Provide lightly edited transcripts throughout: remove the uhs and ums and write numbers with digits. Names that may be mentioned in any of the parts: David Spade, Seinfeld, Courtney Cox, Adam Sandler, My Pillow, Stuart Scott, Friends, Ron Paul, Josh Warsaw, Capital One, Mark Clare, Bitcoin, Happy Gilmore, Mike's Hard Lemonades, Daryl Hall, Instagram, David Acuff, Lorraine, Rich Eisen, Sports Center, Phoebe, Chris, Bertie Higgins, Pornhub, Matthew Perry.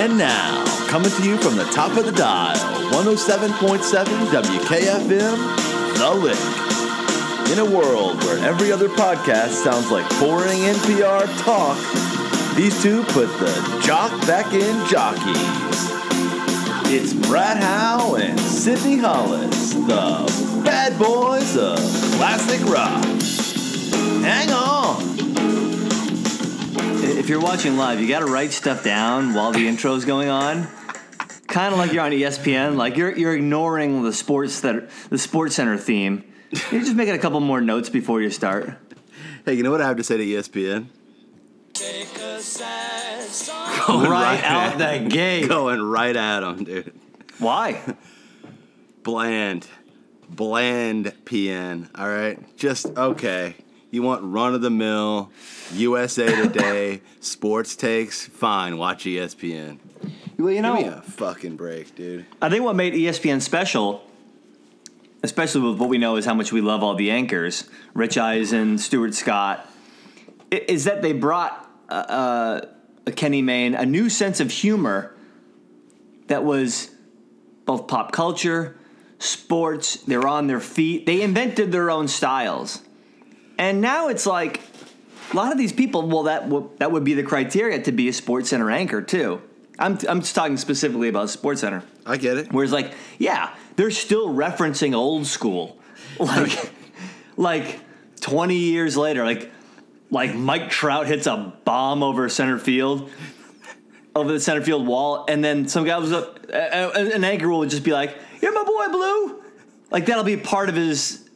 And now, coming to you from the top of the dial, 107.7 WKFM, The Lick. In a world where every other podcast sounds like boring NPR talk, these two put the jock back in jockeys. It's Brad Howe and Sidney Hollis, the bad boys of classic rock. Hang on. If you're watching live, you got to write stuff down while the intro's going on. Kind of like you're on ESPN, like you're ignoring the Sports Center theme. You're just making a couple more notes before you start. Hey, you know what I have to say to ESPN? Take a sad song. Going right out the gate. Going right at them, dude. Why? Bland PN, all right? Just okay. You want run-of-the-mill, USA Today, sports takes, fine, watch ESPN. Well, you know, give me a fucking break, dude. I think what made ESPN special, especially with what we know is how much we love all the anchors, Rich Eisen, Stuart Scott, is that they brought Kenny Mayne a new sense of humor that was both pop culture, sports, they're on their feet. They invented their own styles. And now it's like a lot of these people, well, that would be the criteria to be a Sports Center anchor, too. I'm just talking specifically about Sports Center. I get it. Whereas, like, yeah, they're still referencing old school. Like 20 years later, like Mike Trout hits a bomb over the center field wall, and then some guy was up, an anchor will just be like, "You're my boy, Blue." Like, that'll be part of his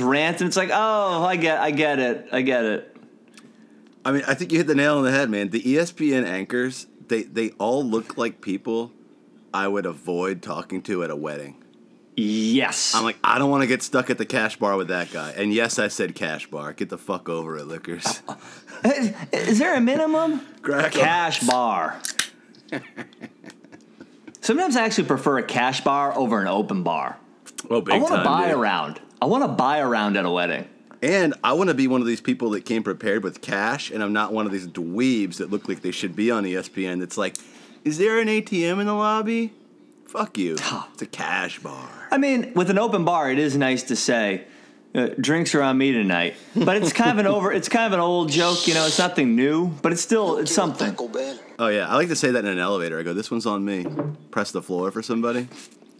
rant, and it's like, oh, I get it. I mean, I think you hit the nail on the head, man. The ESPN anchors, they all look like people I would avoid talking to at a wedding. Yes. I'm like, I don't want to get stuck at the cash bar with that guy. And yes, I said cash bar. Get the fuck over it, Lickers. Is there a minimum? Cash bar. Sometimes I actually prefer a cash bar over an open bar. Oh, big time, I want to buy around. I want to buy a round at a wedding. And I want to be one of these people that came prepared with cash, and I'm not one of these dweebs that look like they should be on ESPN that's like, is there an ATM in the lobby? Fuck you. It's a cash bar. I mean, with an open bar, it is nice to say, drinks are on me tonight. But it's kind of an old joke, you know, it's nothing new, but it's something. Oh, yeah, I like to say that in an elevator. I go, this one's on me. Press the floor for somebody.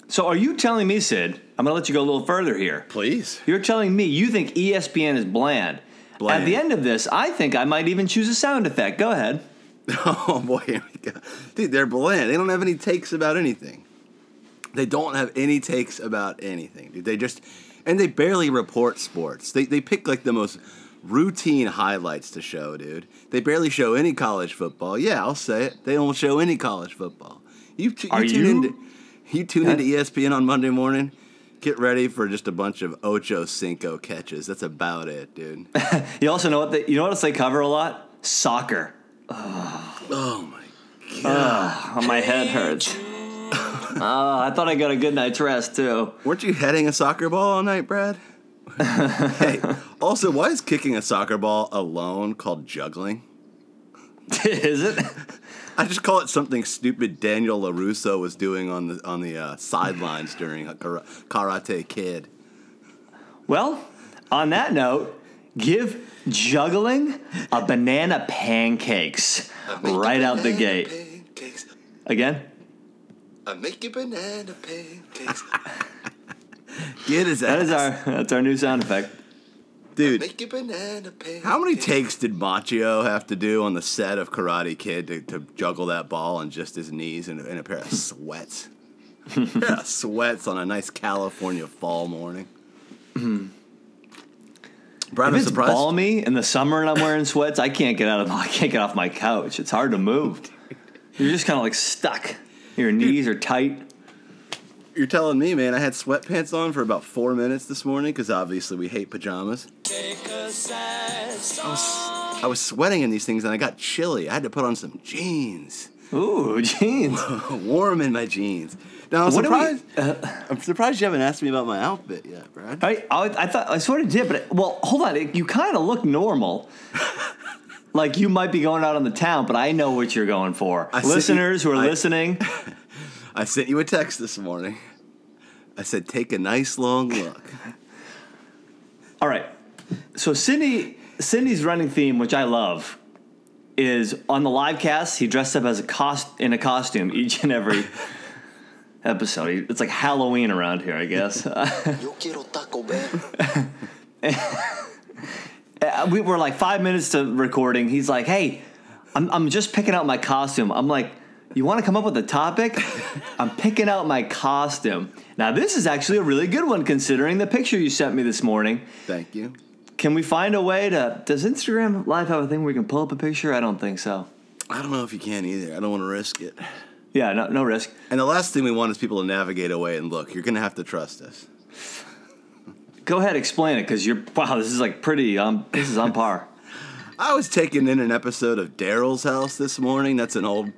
So are you telling me, Sid, I'm going to let you go a little further here. Please. You're telling me you think ESPN is bland. At the end of this, I think I might even choose a sound effect. Go ahead. Oh, boy, here we go. Dude, they're bland. They don't have any takes about anything. Dude, they just, and they barely report sports. They pick, like, the most routine highlights to show, dude. They barely show any college football. Yeah, I'll say it. They don't show any college football. You tune into ESPN on Monday morning, get ready for just a bunch of Ocho Cinco catches. That's about it, dude. You also know what you know what else they cover a lot? Soccer. Oh my God. My head hurts. I thought I got a good night's rest, too. Weren't you heading a soccer ball all night, Brad? Hey, also, why is kicking a soccer ball alone called juggling? Is it? I just call it something stupid Daniel LaRusso was doing on the sidelines during Karate Kid. Well, on that note, give juggling a banana pancakes right out the gate. Pancakes. Again? I make you banana pancakes. Get his ass. That's our new sound effect. Dude, how many takes did Macchio have to do on the set of Karate Kid to juggle that ball on just his knees and a pair of sweats? A pair of sweats on a nice California fall morning. Brad, if it's balmy in the summer and I'm wearing sweats, I can't get off my couch. It's hard to move. You're just kind of like stuck. Your knees are tight. You're telling me, man, I had sweatpants on for about 4 minutes this morning because obviously we hate pajamas. I was sweating in these things and I got chilly. I had to put on some jeans. Ooh, jeans. Warm in my jeans. Now, I'm surprised you haven't asked me about my outfit yet, Brad. I thought I sort of did, but hold on. You kind of look normal. Like, you might be going out on the town, but I know what you're going for. Listeners who are listening. I sent you a text this morning. I said, take a nice long look. All right. So Sidney's running theme, which I love, is on the live cast, he dressed up as in a costume each and every episode. It's like Halloween around here, I guess. Yo quiero taco, man. We were like 5 minutes to recording. He's like, hey, I'm just picking out my costume. I'm like, you want to come up with a topic? I'm picking out my costume. Now, this is actually a really good one considering the picture you sent me this morning. Thank you. Can we find a way to... Does Instagram Live have a thing where we can pull up a picture? I don't think so. I don't know if you can either. I don't want to risk it. Yeah, no risk. And the last thing we want is people to navigate away and look. You're going to have to trust us. Go ahead, explain it, because wow, this is like pretty, this is on par. I was taking in an episode of Daryl's House this morning. That's an old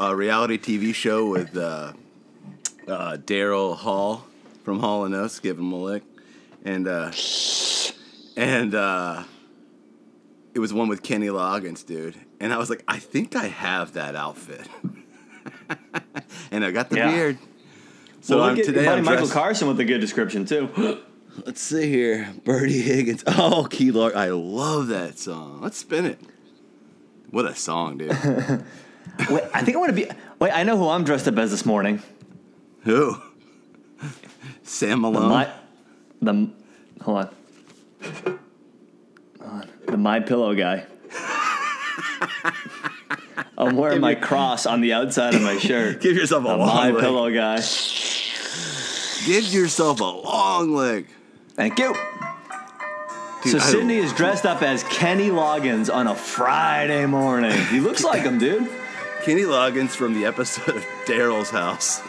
reality TV show with Daryl Hall from Hall & Oates. Give him a lick. And it was one with Kenny Loggins, dude. And I was like, I think I have that outfit. And I got the beard. So well, today I'm Michael Carson with a good description, too. Let's see here. Bertie Higgins. Oh, Key Lark. I love that song. Let's spin it. What a song, dude. Wait, I think I want to be... Wait, I know who I'm dressed up as this morning. Who? Sam Malone? Hold on. The My Pillow guy. I'm wearing my cross on the outside of my shirt. Give yourself a My Pillow guy. Give yourself a long leg. Thank you. Dude, so Sidney is dressed up as Kenny Loggins on a Friday morning. He looks like him, dude. Kenny Loggins from the episode of Daryl's House.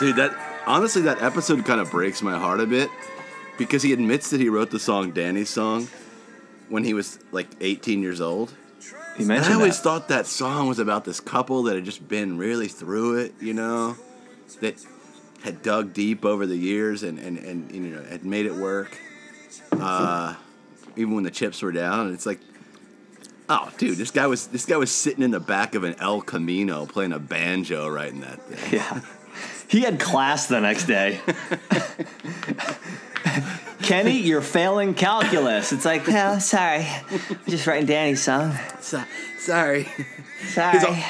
Dude, that episode kind of breaks my heart a bit because he admits that he wrote the song Danny's Song when he was like 18 years old. And I always thought that song was about this couple that had just been really through it, you know, that had dug deep over the years and you know, had made it work, even when the chips were down. And it's like, oh, dude, this guy was sitting in the back of an El Camino playing a banjo right in that thing. Yeah, he had class the next day. Kenny, you're failing calculus. It's like, oh, sorry. I'm just writing Danny's song. Sorry.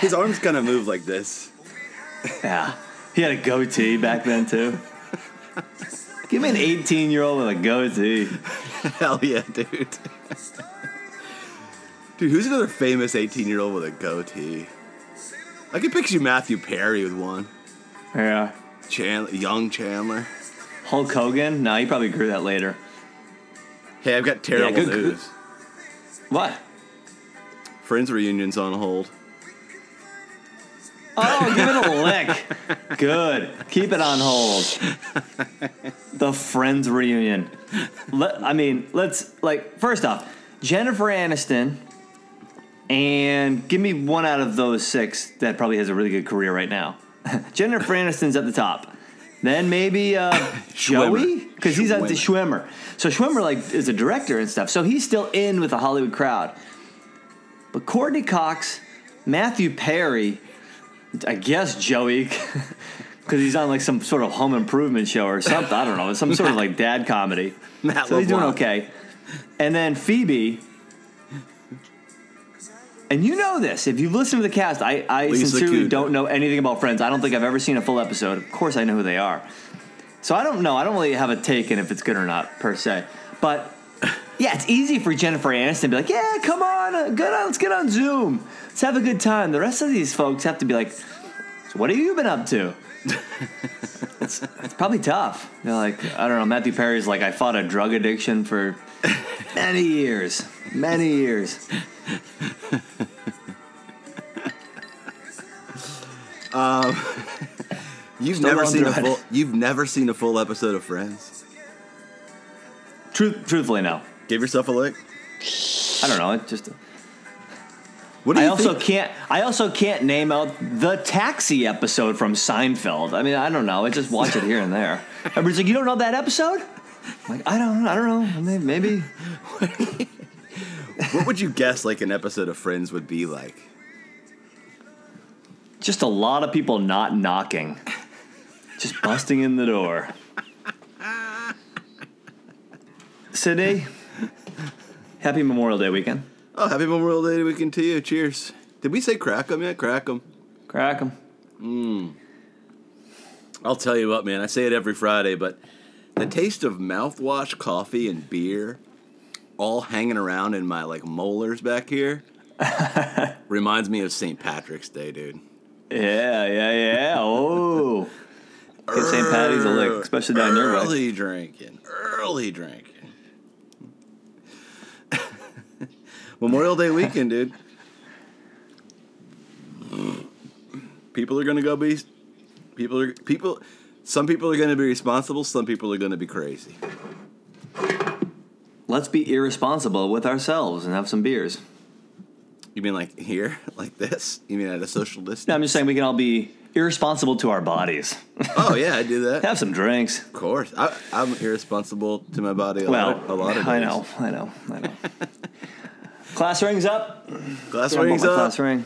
His arms kind of move like this. Yeah. He had a goatee back then, too. Give me an 18-year-old with a goatee. Hell yeah, dude. Dude, who's another famous 18-year-old with a goatee? I could picture Matthew Perry with one. Yeah. Young Chandler. Hulk Hogan? No, he probably grew that later. Hey, I've got terrible news. What? Friends reunion's on hold. Oh, give it a lick. Good. Keep it on hold. The Friends reunion. First off, Jennifer Aniston, and give me one out of those six that probably has a really good career right now. Jennifer Aniston's at the top. Then maybe Joey, because he's at the Schwimmer. So Schwimmer is a director and stuff. So he's still in with the Hollywood crowd. But Courtney Cox, Matthew Perry, I guess Joey, because he's on like some sort of home improvement show or something. I don't know. Some sort of like dad comedy. So he's doing okay. And then Phoebe. And you know this. If you listen to the cast, I sincerely don't know anything about Friends. I don't think I've ever seen a full episode. Of course I know who they are. So I don't know. I don't really have a take in if it's good or not, per se. But, yeah, it's easy for Jennifer Aniston to be like, yeah, come on, let's get on Zoom. Let's have a good time. The rest of these folks have to be like, so what have you been up to? It's probably tough. They're like, I don't know, Matthew Perry's like, I fought a drug addiction for many years. You've never seen a full episode of Friends? Truthfully, no. Give yourself a lick. I don't know. It just. What do you think? I also can't name out the taxi episode from Seinfeld. I mean, I don't know. I just watch it here and there. Everybody's like, you don't know that episode? Like, I don't know. Maybe. What would you guess like an episode of Friends would be like? Just a lot of people not knocking. Just busting in the door. Sidney, happy Memorial Day weekend. Oh, happy Memorial Day weekend to you. Cheers. Did we say crack 'em yet? Crack 'em. Crack 'em. I'll tell you what, man. I say it every Friday, but the taste of mouthwash, coffee, and beer all hanging around in my, like, molars back here reminds me of St. Patrick's Day, dude. Yeah. Oh. Give St. Patty's a lick, especially down your way. Early drinking. Memorial Day weekend, dude. People are going to go be... People. Some people are going to be responsible. Some people are going to be crazy. Let's be irresponsible with ourselves and have some beers. You mean like here? Like this? You mean at a social distance? No, I'm just saying we can all be irresponsible to our bodies. Oh, yeah, I do that. Have some drinks. Of course. I'm irresponsible to my body a lot of days. I know. Class ring's up. Class ring.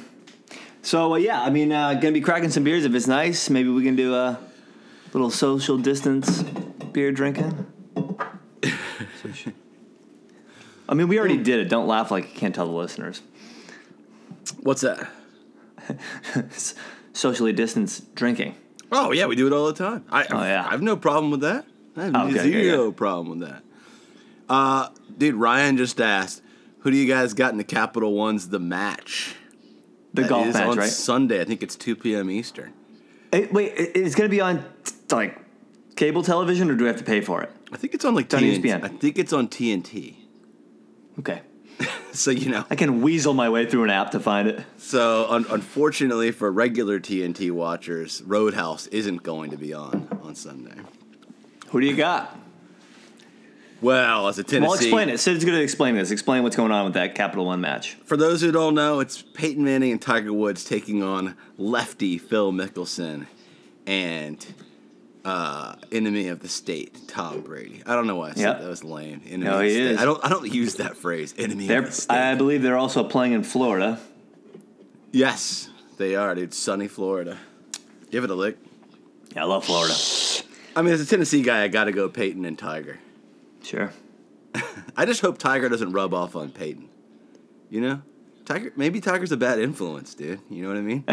So, yeah, I mean, going to be cracking some beers if it's nice. Maybe we can do a little social distance beer drinking. I mean, we already did it. Don't laugh like you can't tell the listeners. What's that? Socially distanced drinking. Oh, yeah, we do it all the time. I have no problem with that. I have zero problem with that. Dude, Ryan just asked, who do you guys got in the Capital One's The Match? The golf match, right? It is on Sunday. I think it's 2 p.m. Eastern. Wait, it's going to be on, like, cable television, or do we have to pay for it? I think it's on, like, ESPN. I think it's on TNT. Okay. So, you know. I can weasel my way through an app to find it. So, unfortunately for regular TNT watchers, Roadhouse isn't going to be on Sunday. Who do you got? Well, as a Tennessee... Well, explain it. Sid's going to explain this. Explain what's going on with that Capital One match. For those who don't know, it's Peyton Manning and Tiger Woods taking on lefty Phil Mickelson and enemy of the state, Tom Brady. I don't know why I said that was lame. Enemy of the state. Is. I don't use that phrase, enemy of the state. I believe they're also playing in Florida. Yes, they are, dude. Sunny Florida. Give it a lick. Yeah, I love Florida. I mean, as a Tennessee guy, I got to go Peyton and Tiger. Sure. I just hope Tiger doesn't rub off on Peyton. You know? Maybe Tiger's a bad influence, dude. You know what I mean?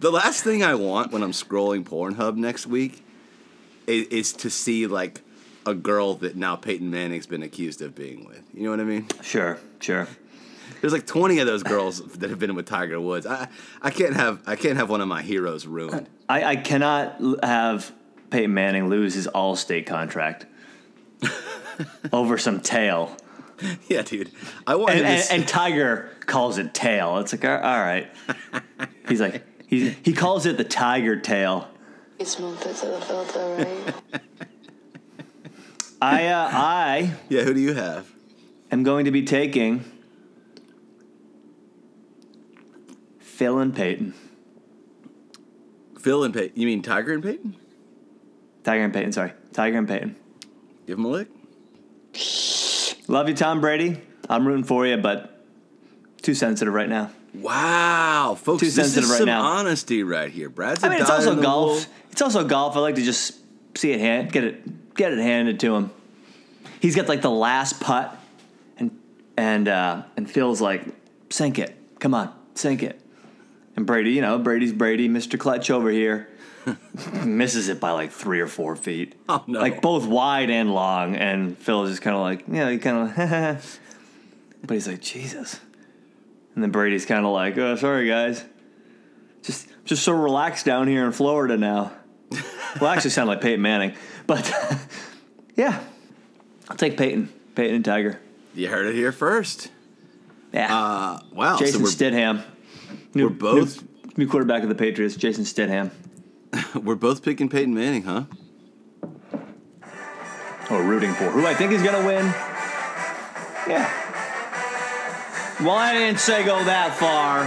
The last thing I want when I'm scrolling Pornhub next week is to see, like, a girl that now Peyton Manning's been accused of being with. You know what I mean? Sure. There's, like, 20 of those girls that have been with Tiger Woods. I can't have one of my heroes ruined. I cannot have Peyton Manning lose his all-state contract. Over some tail. Yeah, dude. I wanted and Tiger calls it tail. It's like, all right. He's like, he calls it the Tiger tail. You smoked it to the filter, right? Yeah, who do you have? I'm going to be taking Phil and Peyton. Phil and Peyton? You mean Tiger and Peyton? Tiger and Peyton, sorry. Tiger and Peyton. Give him a lick. Love you, Tom Brady. I'm rooting for you, but too sensitive right now. Wow, folks, too sensitive this is right some now. Honesty right here. Brad's a it's also golf. Wolf. It's also golf. I like to just see it get it handed to him. He's got like the last putt, and Phil's like, sink it. Come on, sink it. And Brady, you know, Brady's Brady, Mr. Clutch over here. Misses it by like 3 or 4 feet. Oh no! Like both wide and long, and Phil's just kind of like, yeah, he kind of, but he's like, Jesus. And then Brady's kind of like, oh, sorry guys, just so relaxed down here in Florida now. Well, I actually sound like Peyton Manning, but yeah, I'll take Peyton and Tiger. You heard it here first. Yeah. Wow. Jason Stidham. New quarterback of the Patriots, Jason Stidham. We're both picking Peyton Manning, huh? Or rooting for who I think is going to win. Yeah. Well, I didn't say go that far.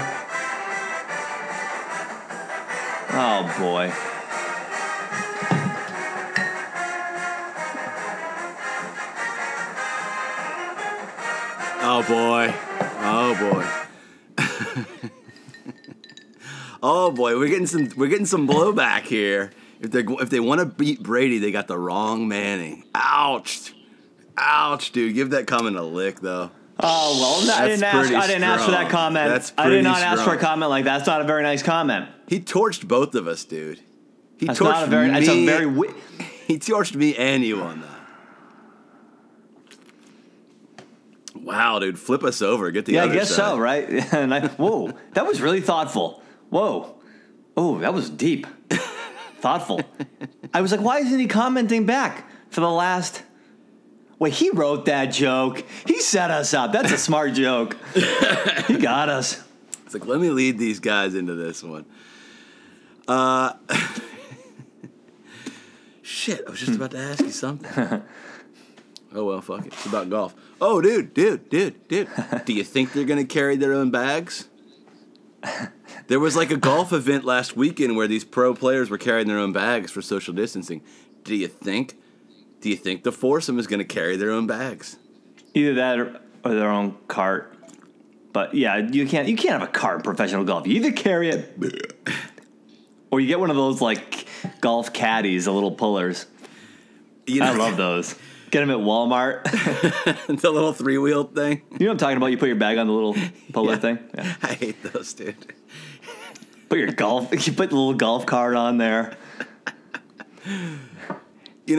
Oh, boy. Oh, boy. Oh, boy. Oh, boy. We're getting some blowback here. If they want to beat Brady, they got the wrong Manning. Ouch, dude. Give that comment a lick, though. Oh, well, I didn't ask for that comment. I did not ask for a comment like that. That's not a very nice comment. He torched both of us, dude. He torched me and you on that. Wow, dude, flip us over. Get the other side. Yeah, I guess so, right? And whoa, that was really thoughtful. Whoa. Oh, that was deep. Thoughtful. I was like, why isn't he commenting back for the last... Wait, he wrote that joke. He set us up. That's a smart joke. He got us. It's like, let me lead these guys into this one. Shit, I was just about to ask you something. Oh, well, fuck it. It's about golf. Oh, dude. Do you think they're going to carry their own bags? There was like a golf event last weekend where these pro players were carrying their own bags for social distancing. Do you think the foursome is going to carry their own bags? Either that or their own cart. But yeah, you can't have a cart in professional golf. You either carry it or you get one of those like golf caddies, the little pullers. I love those. Get them at Walmart. The little three-wheel thing. You know what I'm talking about? You put your bag on the little puller thing. Yeah. I hate those, dude. You put the little golf cart on there. You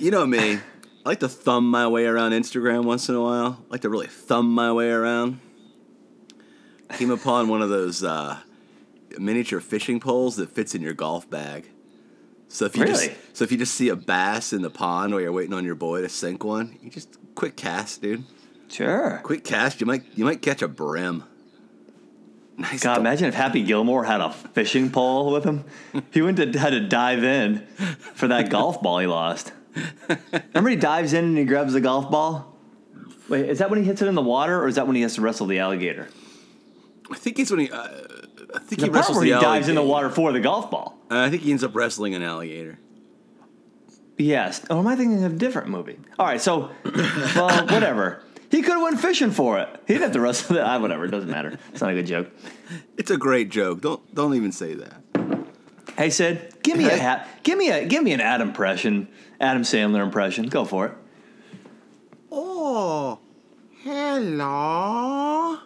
know me. I like to thumb my way around Instagram once in a while. I like to really thumb my way around. Came upon one of those miniature fishing poles that fits in your golf bag. So if you just see a bass in the pond while you're waiting on your boy to sink one, you just quick cast, dude. Sure. Quick cast. You might catch a brim. Nice. God, imagine if Happy Gilmore had a fishing pole with him. He had to dive in for that golf ball he lost. Remember he dives in and he grabs the golf ball? Wait, is that when he hits it in the water or is that when he has to wrestle the alligator? I think it's when he wrestles the alligator. He dives in the water for the golf ball. I think he ends up wrestling an alligator. Yes. Or am I thinking of a different movie? All right, so, well, whatever. He could have went fishing for it. He didn't have to wrestle it. Whatever. It doesn't matter. It's not a good joke. It's a great joke. Don't even say that. Hey Sid, give me an Adam Sandler impression. Go for it. Oh, hello.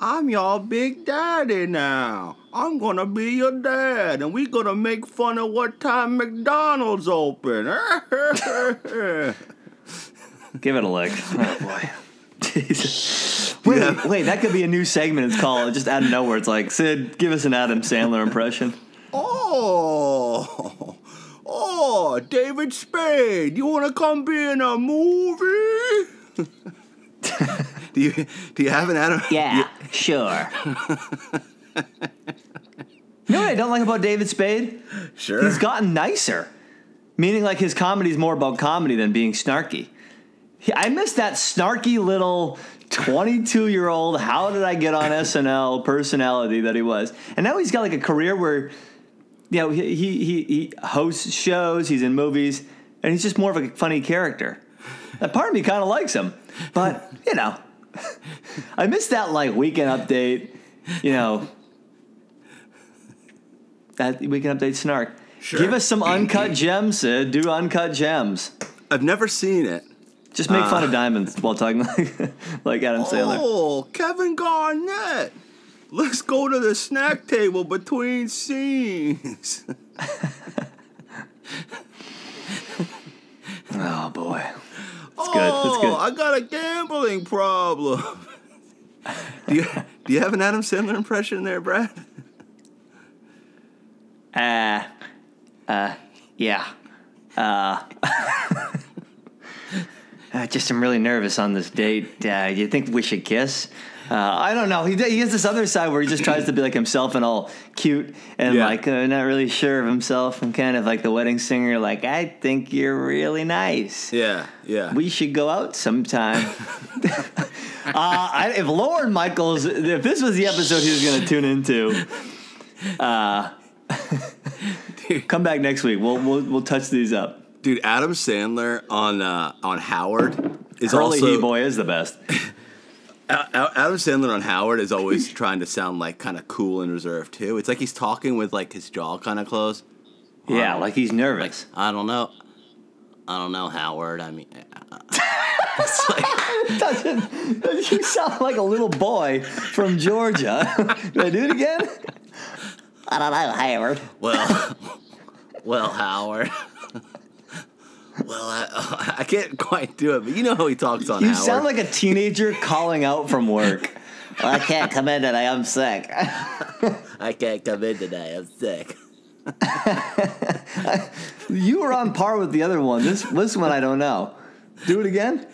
I'm your big daddy now. I'm gonna be your dad, and we're gonna make fun of what time McDonald's open. Give it a lick. Oh, boy. Jesus. Wait, that could be a new segment. It's called, just out of nowhere, it's like, Sid, give us an Adam Sandler impression. Oh, David Spade, you want to come be in a movie? Do you have an Adam? Yeah, sure. You know what I don't like about David Spade? Sure. He's gotten nicer. Meaning like his comedy's more about comedy than being snarky. I miss that snarky little 22-year-old, how did I get on SNL personality that he was. And now he's got like a career where, you know, he hosts shows, he's in movies, and he's just more of a funny character. And part of me kind of likes him, but, you know, I miss that like Weekend Update, you know, that Weekend Update snark. Sure. Give us some uncut gems, Sid. Do uncut gems. I've never seen it. Just make fun of diamonds while talking like Adam Sandler. Oh, Kevin Garnett. Let's go to the snack table between scenes. Oh, boy. It's good. I got a gambling problem. Do you have an Adam Sandler impression there, Brad? Yeah. Just I'm really nervous on this date. You think we should kiss? I don't know. He has this other side where he just tries to be like himself and all cute and not really sure of himself. I'm kind of like the wedding singer. Like, I think you're really nice. Yeah. We should go out sometime. If Lorne Michaels, if this was the episode he was going to tune into, come back next week. We'll touch these up. Dude, Adam Sandler on Howard is Hurley also... Hurley He-Boy is the best. Adam Sandler on Howard is always trying to sound like kind of cool and reserved too. It's like he's talking with like his jaw kind of closed. Yeah, like he's nervous. Like, I don't know, Howard. I mean, it's like, doesn't you sound like a little boy from Georgia? Did I do it again? I don't know, Howard. Well, Howard. Well, I can't quite do it, but you know how he talks on Howard. You sound like a teenager calling out from work. Well, I can't come in today. I'm sick. I can't come in today. I'm sick. You were on par with the other one. This one I don't know. Do it again.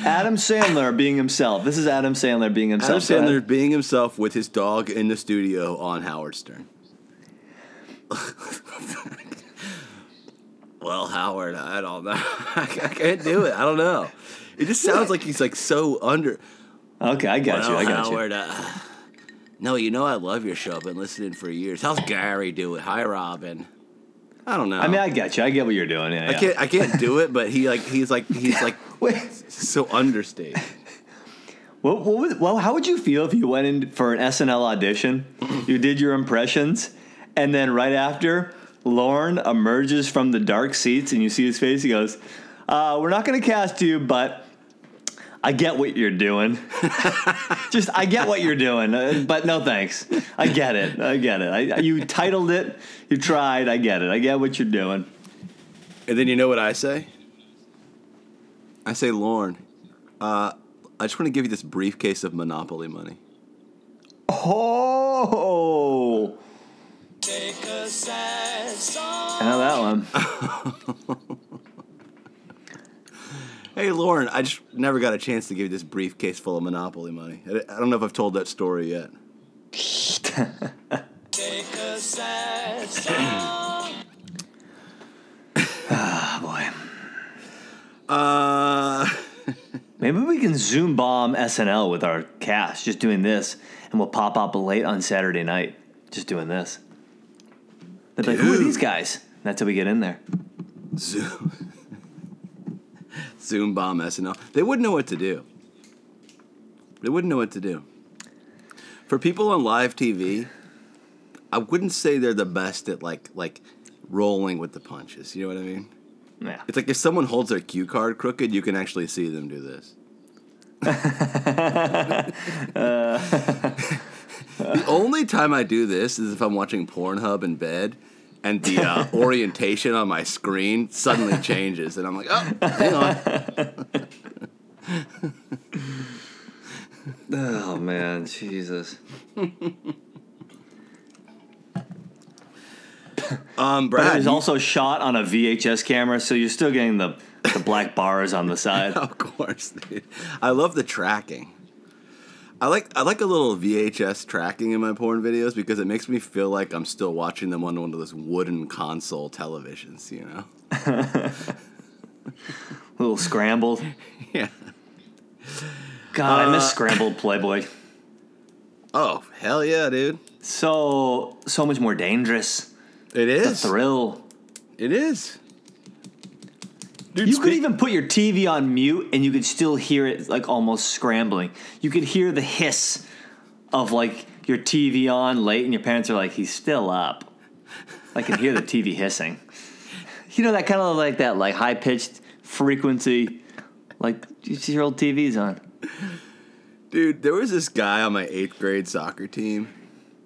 Adam Sandler being himself. This is Adam Sandler being himself. Adam Sandler being himself with his dog in the studio on Howard Stern. Well, Howard, I don't know. I can't do it. I don't know. It just sounds like he's like so under. Okay, I got you, Howard. No, you know I love your show. I've been listening for years. How's Gary doing? Hi, Robin. I don't know. I mean, I get you. I get what you're doing. Yeah, I can't do it, but he's like wait. So understated. Well, how would you feel if you went in for an SNL audition, you did your impressions, and then right after, Lorne emerges from the dark seats and you see his face. He goes, we're not going to cast you, but I get what you're doing. Just, I get what you're doing, but no thanks. I get it. You titled it. You tried. I get it. I get what you're doing. And then you know what I say? I say, Lorne, I just want to give you this briefcase of Monopoly money. Oh! Take a sad song. I know that one. Hey, Lauren, I just never got a chance to give you this briefcase full of Monopoly money. I don't know if I've told that story yet. Take a sad song. Boy. Maybe we can Zoom bomb SNL with our cast, just doing this, and we'll pop up late on Saturday night, just doing this. They're like, who are these guys? And that's how we get in there. Zoom bomb SNL. They wouldn't know what to do. For people on live TV, I wouldn't say they're the best at like rolling with the punches. You know what I mean? Yeah. It's like if someone holds their cue card crooked, you can actually see them do this. The only time I do this is if I'm watching Pornhub in bed and the orientation on my screen suddenly changes. And I'm like, oh, hang on. Oh, man, Jesus. Brad, he's also shot on a VHS camera, so you're still getting the black bars on the side. Of course, dude. I love the tracking. I like a little VHS tracking in my porn videos because it makes me feel like I'm still watching them on one of those wooden console televisions, you know? A little scrambled. Yeah. God, I miss scrambled Playboy. Oh, hell yeah, dude. So much more dangerous. It is. It's a thrill. It is. Dude, you could even put your TV on mute, and you could still hear it, like, almost scrambling. You could hear the hiss of, like, your TV on late, and your parents are like, he's still up. I can hear the TV hissing. You know, that kind of like that, like, high-pitched frequency, like, your old TV's on. Dude, there was this guy on my 8th grade soccer team.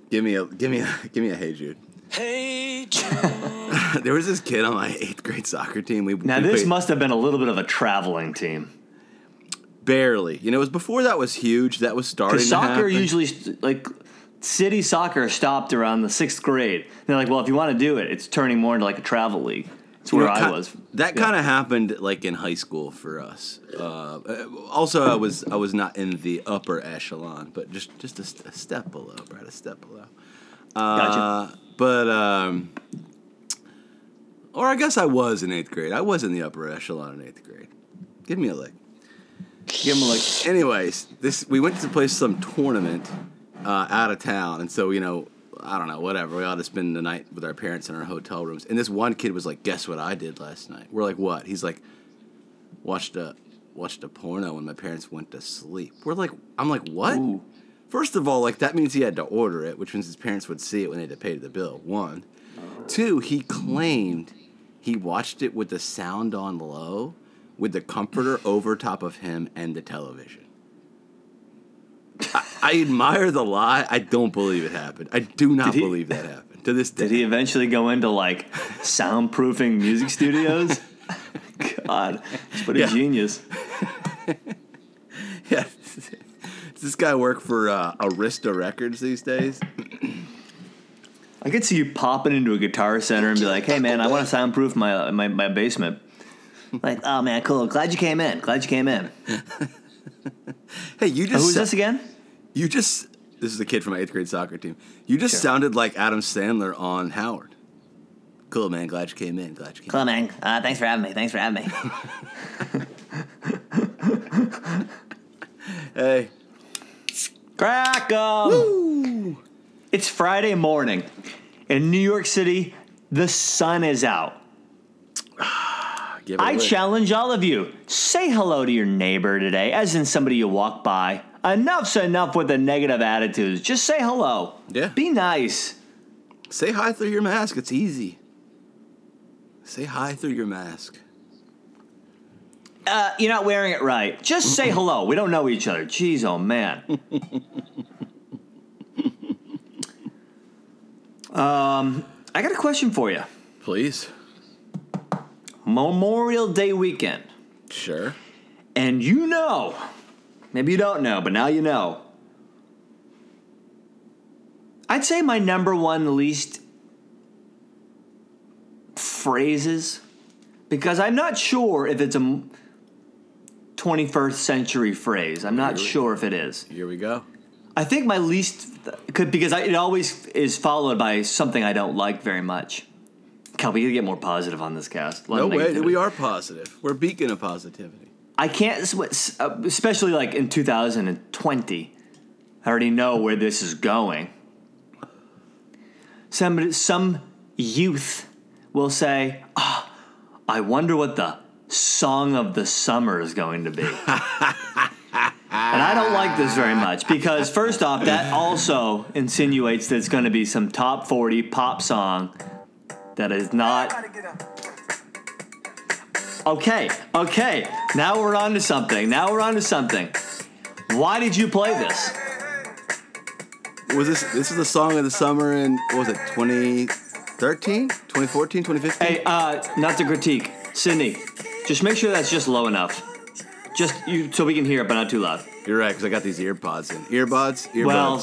Give me a hey, Jude. Hey, Jude. There was this kid on my 8th grade soccer team. This must have been a little bit of a traveling team. Barely. You know, it was before that was huge. That was starting to happen. Soccer usually, like, city soccer stopped around the 6th grade. And they're like, well, if you want to do it, it's turning more into, like, a travel league. That's where I was. That kind of happened, like, in high school for us. Also, I was not in the upper echelon, but just a step below, Brad, a step below. Gotcha. But, or I guess I was in 8th grade. I was in the upper echelon in 8th grade. Give me a lick. Anyways, we went to play some tournament out of town. And so, you know, I don't know, whatever. We all just spend the night with our parents in our hotel rooms. And this one kid was like, guess what I did last night? We're like, what? He's like, watched watched a porno when my parents went to sleep. I'm like, what? Ooh. First of all, like, that means he had to order it, which means his parents would see it when they had to pay the bill, one. Two, he claimed he watched it with the sound on low, with the comforter over top of him and the television. I admire the lie. I don't believe it happened. I do not believe that happened to this day. Did he eventually go into, like, soundproofing music studios? God, what a genius. Yeah. Does this guy work for Arista Records these days? I could see you popping into a Guitar Center and be like, hey, man, I want to soundproof my basement. Like, oh, man, cool. Glad you came in. Hey, you just... Who's this again? You just... This is a kid from my 8th grade soccer team. You just sounded like Adam Sandler on Howard. Cool, man. Glad you came in. Cool, man. Thanks for having me. Hey. Crack 'em! Woo! It's Friday morning. In New York City, the sun is out. I challenge all of you. Say hello to your neighbor today, as in somebody you walk by. Enough's enough with the negative attitudes. Just say hello. Yeah. Be nice. Say hi through your mask. It's easy. Say hi through your mask. You're not wearing it right. Just say hello. We don't know each other. Jeez, oh, man. I got a question for you. Please. Memorial Day weekend. Sure. And you know, maybe you don't know, but now you know. I'd say my number one least phrases, because I'm not sure if it's a 21st century phrase. I'm not sure if it is. Here we go. I think my least, because it always is followed by something I don't like very much. God, we got to get more positive on this cast. No way. We are positive. We're a beacon of positivity. I can't, especially like in 2020. I already know where this is going. Some youth will say, oh, I wonder what the song of the summer is going to be. And I don't like this very much because, first off, that also insinuates that it's going to be some top 40 pop song. That is not... Okay. Now we're on to something. Why did you play this? This is the song of the summer in, what was it, 2013? 2014? 2015? Hey, not to critique. Sydney, just make sure that's just low enough. Just so we can hear it, but not too loud. You're right, because I got these earbuds in. Well,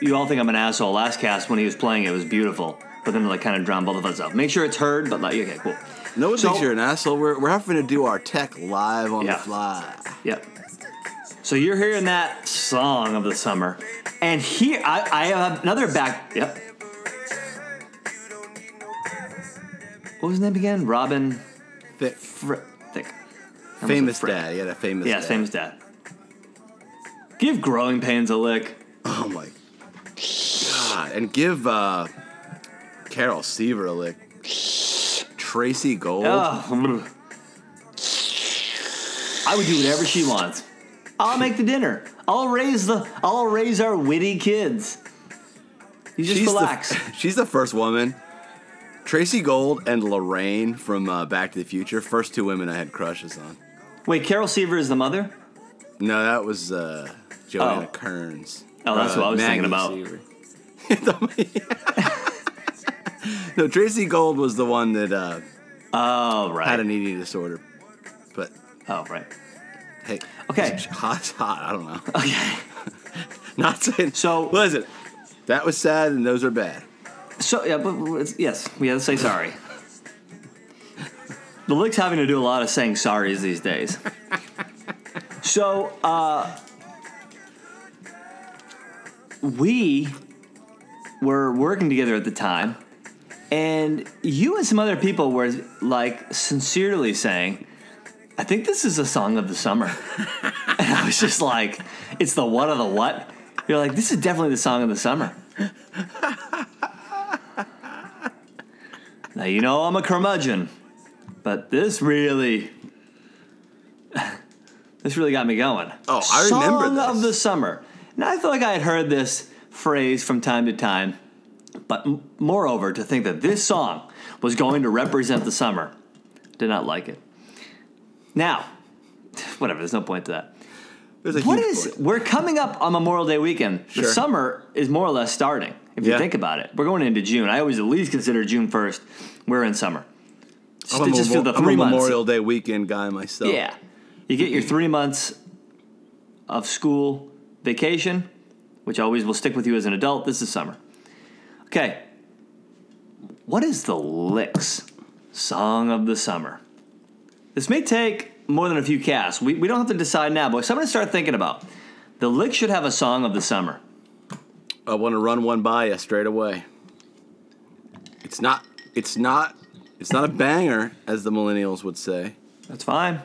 you all think I'm an asshole. Last cast, when he was playing it, it was beautiful. But then, like, kind of drown both of us out. Make sure it's heard, but, like, okay, cool. No one thinks you're an asshole. We're having to do our tech live on the fly. Yep. So you're hearing that song of the summer. And here, I have another back... Yep. What was his name again? Robin... Thick. Famous dad. Yeah, that famous dad. Yeah, famous dad. Give Growing Pains a lick. Oh, my God. And give, Carol Seaver a lick. Tracy Gold. Oh. I would do whatever she wants. I'll make the dinner. I'll raise our witty kids. You just relax. She's the first woman. Tracy Gold and Lorraine from Back to the Future. First two women I had crushes on. Wait, Carol Seaver is the mother? No, that was Joanna Kearns. Oh, that's what I was thinking about. Seaver. No, Tracy Gold was the one that had an eating disorder. But hey, okay, hot. I don't know. Okay, not saying so. Listen, that was sad, and those are bad. So yeah, but yes, we have to say sorry. The Lick's having to do a lot of saying sorries these days. So we were working together at the time. And you and some other people were, like, sincerely saying, I think this is a song of the summer. And I was just like, it's the what of the what? You're like, this is definitely the song of the summer. Now, you know I'm a curmudgeon, but this really... This really got me going. Oh, I remember this. Song of the summer. Now, I feel like I had heard this phrase from time to time, but moreover, to think that this song was going to represent the summer. Did not like it. Now, whatever, there's no point to that. There's a huge point. We're coming up on Memorial Day weekend. Sure. The summer is more or less starting, if you think about it. We're going into June. I always at least consider June 1st. We're in summer. I'm a Memorial Day weekend guy myself. Yeah. You get your 3 months of school vacation, which always will stick with you as an adult. This is summer. Okay. What is the Licks song of the summer? This may take more than a few casts. We don't have to decide now, but if somebody start thinking about, the Licks should have a song of the summer. I want to run one by you straight away. It's not a banger, as the millennials would say. That's fine.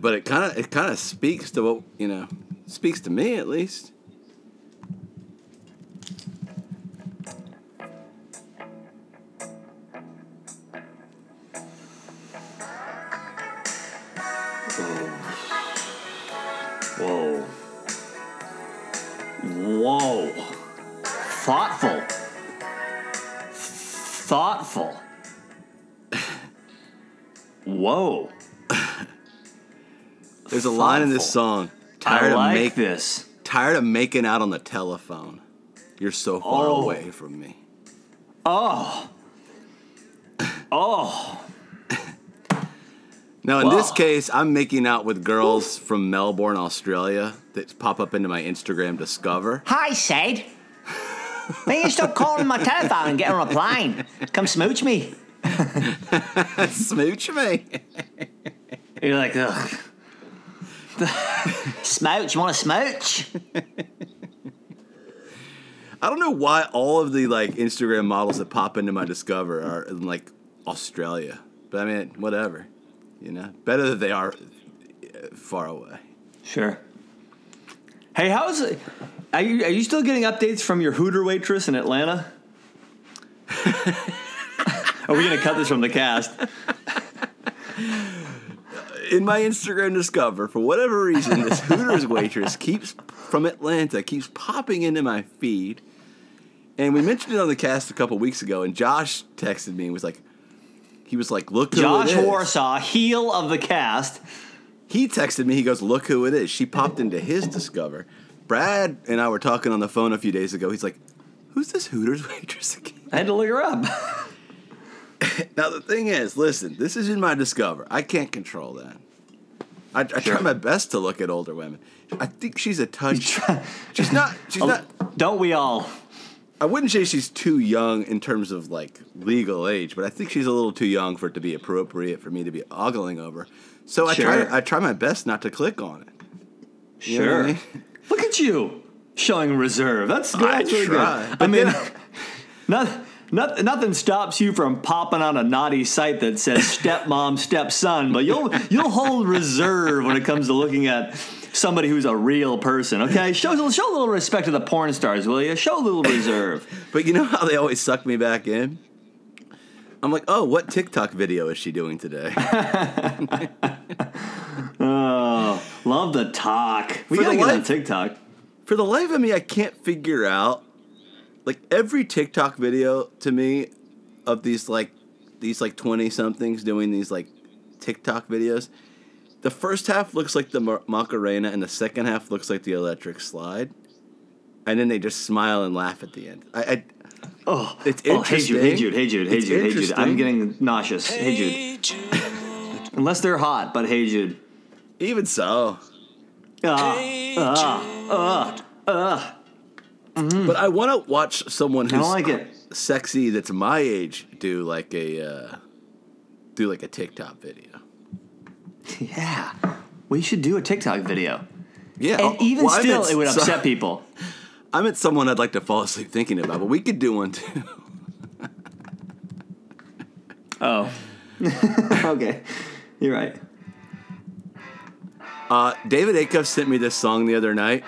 But it kind of speaks to what, speaks to me at least. Whoa. Whoa. Thoughtful. Thoughtful. Whoa. There's a line in this song. Tired of making out on the telephone. You're so far away from me. Oh. Oh. Now, in this case, I'm making out with girls from Melbourne, Australia that pop up into my Instagram Discover. Hi, Sade. Man, you stop calling my telephone and get on a plane. Come smooch me. Smooch me. You're like, ugh. Smooch, you want to smooch? I don't know why all of the Instagram models that pop into my Discover are in Australia. But I mean, whatever. Better that they are far away. Sure. Hey, are you still getting updates from your Hooter waitress in Atlanta? Are we gonna cut this from the cast? In my Instagram Discover, for whatever reason, this Hooters waitress from Atlanta keeps popping into my feed, and we mentioned it on the cast a couple weeks ago. And Josh texted me and was like. He was like, look who it is. Josh Warsaw, heel of the cast. He texted me. He goes, look who it is. She popped into his Discover. Brad and I were talking on the phone a few days ago. He's like, who's this Hooters waitress again? I had to look her up. Now, the thing is, listen, this is in my Discover. I can't control that. I try my best to look at older women. I think she's a touch. She's not. Don't we all? I wouldn't say she's too young in terms of, legal age, but I think she's a little too young for it to be appropriate for me to be ogling over. So I try my best not to click on it. You know what I mean? Look at you showing reserve. That's good. That's really good. Nothing stops you from popping on a naughty site that says stepmom, stepson, but you'll hold reserve when it comes to looking at somebody who's a real person, okay? Show a little respect to the porn stars, will you? Show a little reserve. But you know how they always suck me back in? I'm like, oh, what TikTok video is she doing today? Oh, love the talk. We gotta get on TikTok. For the life of me, I can't figure out, every TikTok video to me of these 20-somethings doing these, TikTok videos... The first half looks like the Macarena, and the second half looks like the electric slide. And then they just smile and laugh at the end. It's interesting. Oh, hey Jude. I'm getting nauseous. Hey Jude. Unless they're hot, but hey Jude. Even so. But I want to watch someone who's sexy that's my age do a TikTok video. Yeah, we should do a TikTok video. Yeah, and it would upset people. I meant someone I'd like to fall asleep thinking about, but we could do one too. Oh, okay, you're right. David Acuff sent me this song the other night,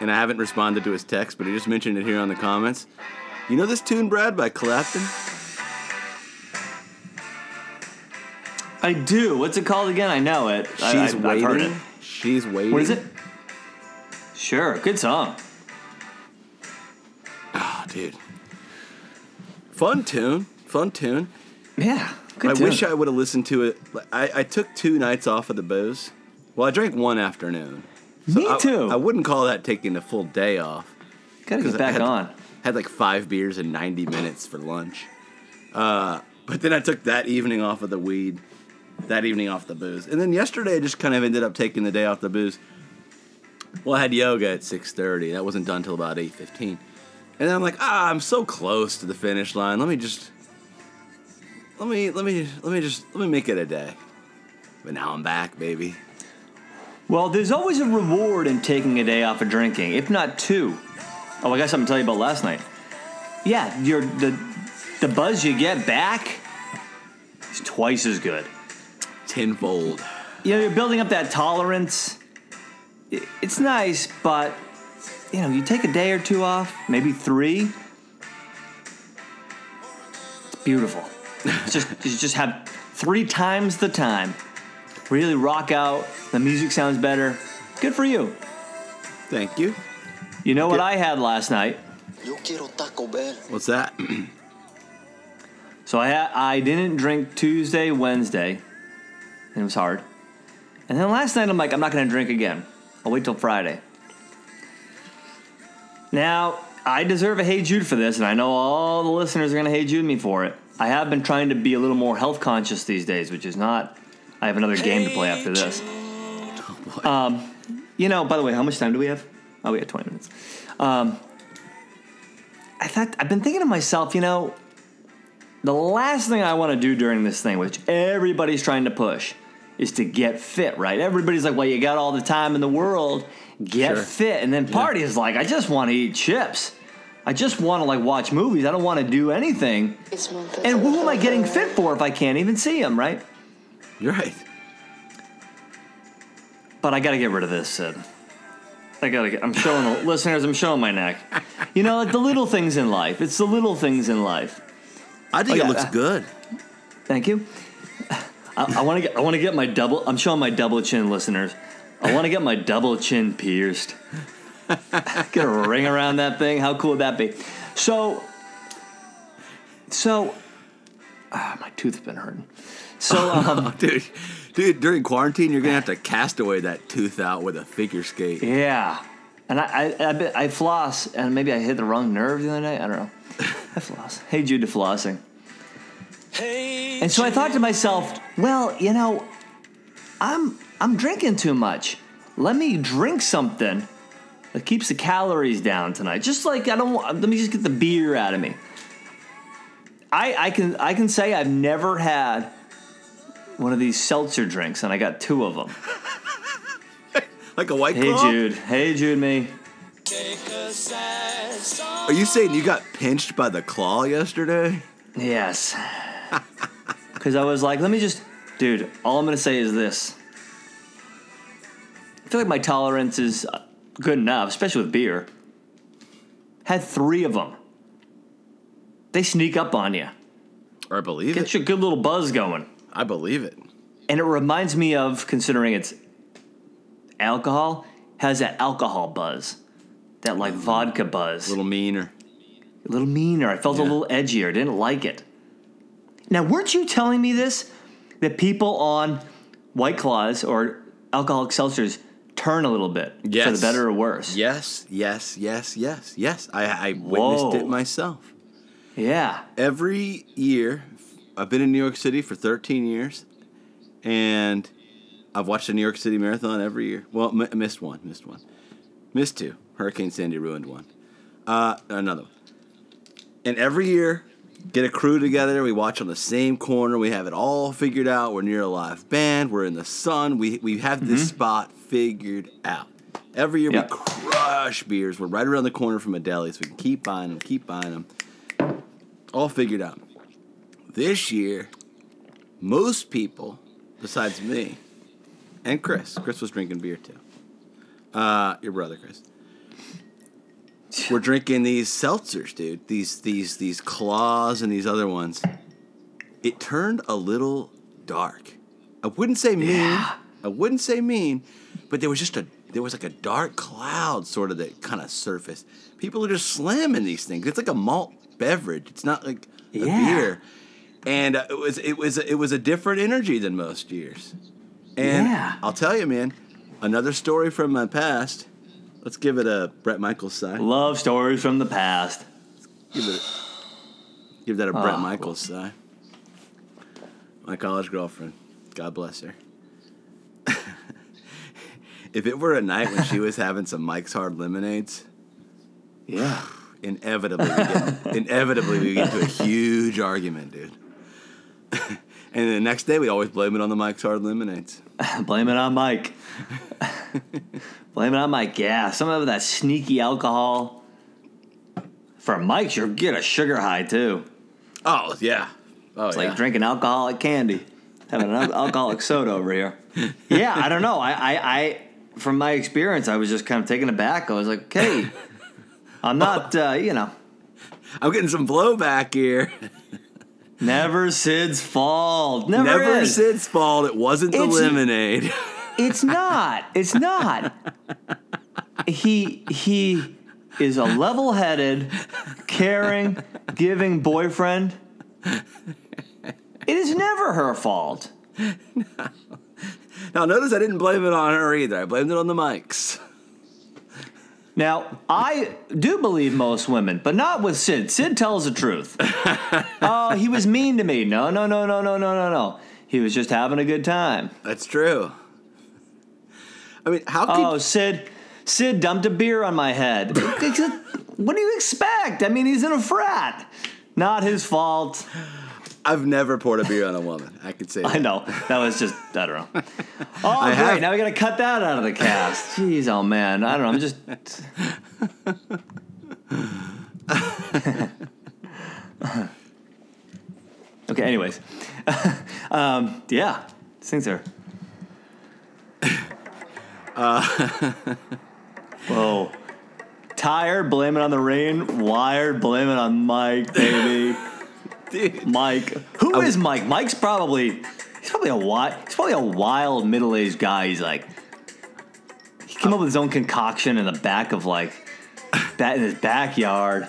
and I haven't responded to his text, but he just mentioned it here on the comments. You know this tune, Brad, by Clapton? I do. What's it called again? I know it. I've heard it. She's Waiting. What is it? Sure, good song. Ah, oh, dude. Fun tune. Yeah, good tune. I wish I would have listened to it. I took 2 nights off of the booze. Well, I drank one afternoon. So Me too. I wouldn't call that taking the full day off. Gotta get back on. Had like 5 beers in 90 minutes for lunch. But then I took that evening off of the weed, that evening off the booze. And then yesterday I just kind of ended up taking the day off the booze. Well, I had yoga at 6:30. That wasn't done until about 8:15. And then I'm like, I'm so close to the finish line. Let me make it a day. But now I'm back, baby. Well, there's always a reward in taking a day off of drinking, if not 2. Oh, I got something to tell you about last night. Yeah, the buzz you get back is twice as good. Tenfold. You know, you're building up that tolerance. It's nice, but, you know, you take a day or 2 off, maybe 3. It's beautiful. You just have 3 times the time. Really rock out. The music sounds better. Good for you. Thank you. You know what I had last night? Yo quiero Taco Bell. What's that? So I didn't drink Tuesday, Wednesday. And it was hard. And then last night I'm like, I'm not going to drink again. I'll wait till Friday. Now, I deserve a Hey Jude for this, and I know all the listeners are going to Hey Jude me for it. I have been trying to be a little more health conscious these days, which is not. I have another game to play after this. Oh, boy. You know, by the way, how much time do we have? Oh, we have 20 minutes. I've been thinking to myself, you know, the last thing I want to do during this thing, which everybody's trying to push, is to get fit, right? Everybody's like, well, you got all the time in the world, get fit. And then Party is like, I just want to eat chips. I just want to, like, watch movies. I don't want to do anything. And who am I getting fit for if I can't even see him, right? You're right. But I got to get rid of this, Sid. I'm showing the listeners, I'm showing my neck. You know, like the little things in life. It's the little things in life. I think it looks good. Thank you. I want to get my double. I'm showing my double chin, listeners. I want to get my double chin pierced. Get a ring around that thing. How cool would that be? So, my tooth's been hurting. So, dude, during quarantine, you're gonna have to cast away that tooth out with a figure skate. Yeah, and I floss, and maybe I hit the wrong nerve the other night. I don't know. I floss. Hey, Jude, to flossing. Hey. And so I thought to myself, well, you know, I'm drinking too much. Let me drink something that keeps the calories down tonight. Just like I don't. Let me just get the beer out of me. I can say I've never had one of these seltzer drinks, and I got 2 of them. Like a White Claw? Hey Jude, me. Are you saying you got pinched by the claw yesterday? Yes. Because I was like, dude, all I'm going to say is this. I feel like my tolerance is good enough, especially with beer. Had 3 of them. They sneak up on you. I believe it. Get your good little buzz going. I believe it. And it reminds me of, considering it's alcohol, has that alcohol buzz. That, like, vodka buzz. A little meaner. I felt a little edgier. Didn't like it. Now, weren't you telling me this? That people on White Claws or alcoholic seltzers turn a little bit. Yes. For the better or worse. Yes. I witnessed it myself. Yeah. Every year... I've been in New York City for 13 years, and I've watched the New York City Marathon every year. Well, missed one. Missed 2. Hurricane Sandy ruined one. Another one. And every year, get a crew together. We watch on the same corner. We have it all figured out. We're near a live band. We're in the sun. We have this spot figured out. Every year, we crush beers. We're right around the corner from a deli, so we can keep buying them. All figured out. This year, most people, besides me and Chris was drinking beer too. Your brother Chris. We're drinking these seltzers, dude. These claws and these other ones. It turned a little dark. I wouldn't say mean. But there was just there was like a dark cloud sort of that kind of surfaced. People are just slamming these things. It's like a malt beverage. It's not like a beer. And it was a different energy than most years. And I'll tell you, man, another story from my past. Let's give it a Bret Michaels side. Love stories from the past. Give that a Bret Michaels side. My college girlfriend, God bless her. If it were a night when she was having some Mike's Hard Lemonades, inevitably we get into a huge argument, dude. And the next day, we always blame it on the Mike's Hard Lemonades. Blame it on Mike. Blame it on Mike, yeah. Some of that sneaky alcohol. For Mike's, you'll get a sugar high, too. Oh, yeah. It's like drinking alcoholic candy. Having an alcoholic soda over here. Yeah, I don't know. I from my experience, I was just kind of taken aback. I was like, okay, I'm not, I'm getting some blowback here. Never Sid's fault. Never is Sid's fault. It wasn't the lemonade. It's not. He is a level-headed, caring, giving boyfriend. It is never her fault. No. Now, notice I didn't blame it on her either. I blamed it on the mics. Now, I do believe most women, but not with Sid. Sid tells the truth. Oh, he was mean to me. No. He was just having a good time. That's true. I mean, how could... Oh, Sid dumped a beer on my head. What do you expect? I mean, he's in a frat. Not his fault. I've never poured a beer on a woman. I could say that. I know. That was just, I don't know. Oh, great. Now we got to cut that out of the cast. Jeez, oh, man. I don't know. I'm just... Okay, anyways. Yeah. These things are... Whoa. Tired, blame it on the rain. Wired, blame it on Mike, baby. Dude. Mike. Who is Mike? Mike's probably... He's probably a wild middle-aged guy. He's like... He came up with his own concoction in the back of like... in his backyard.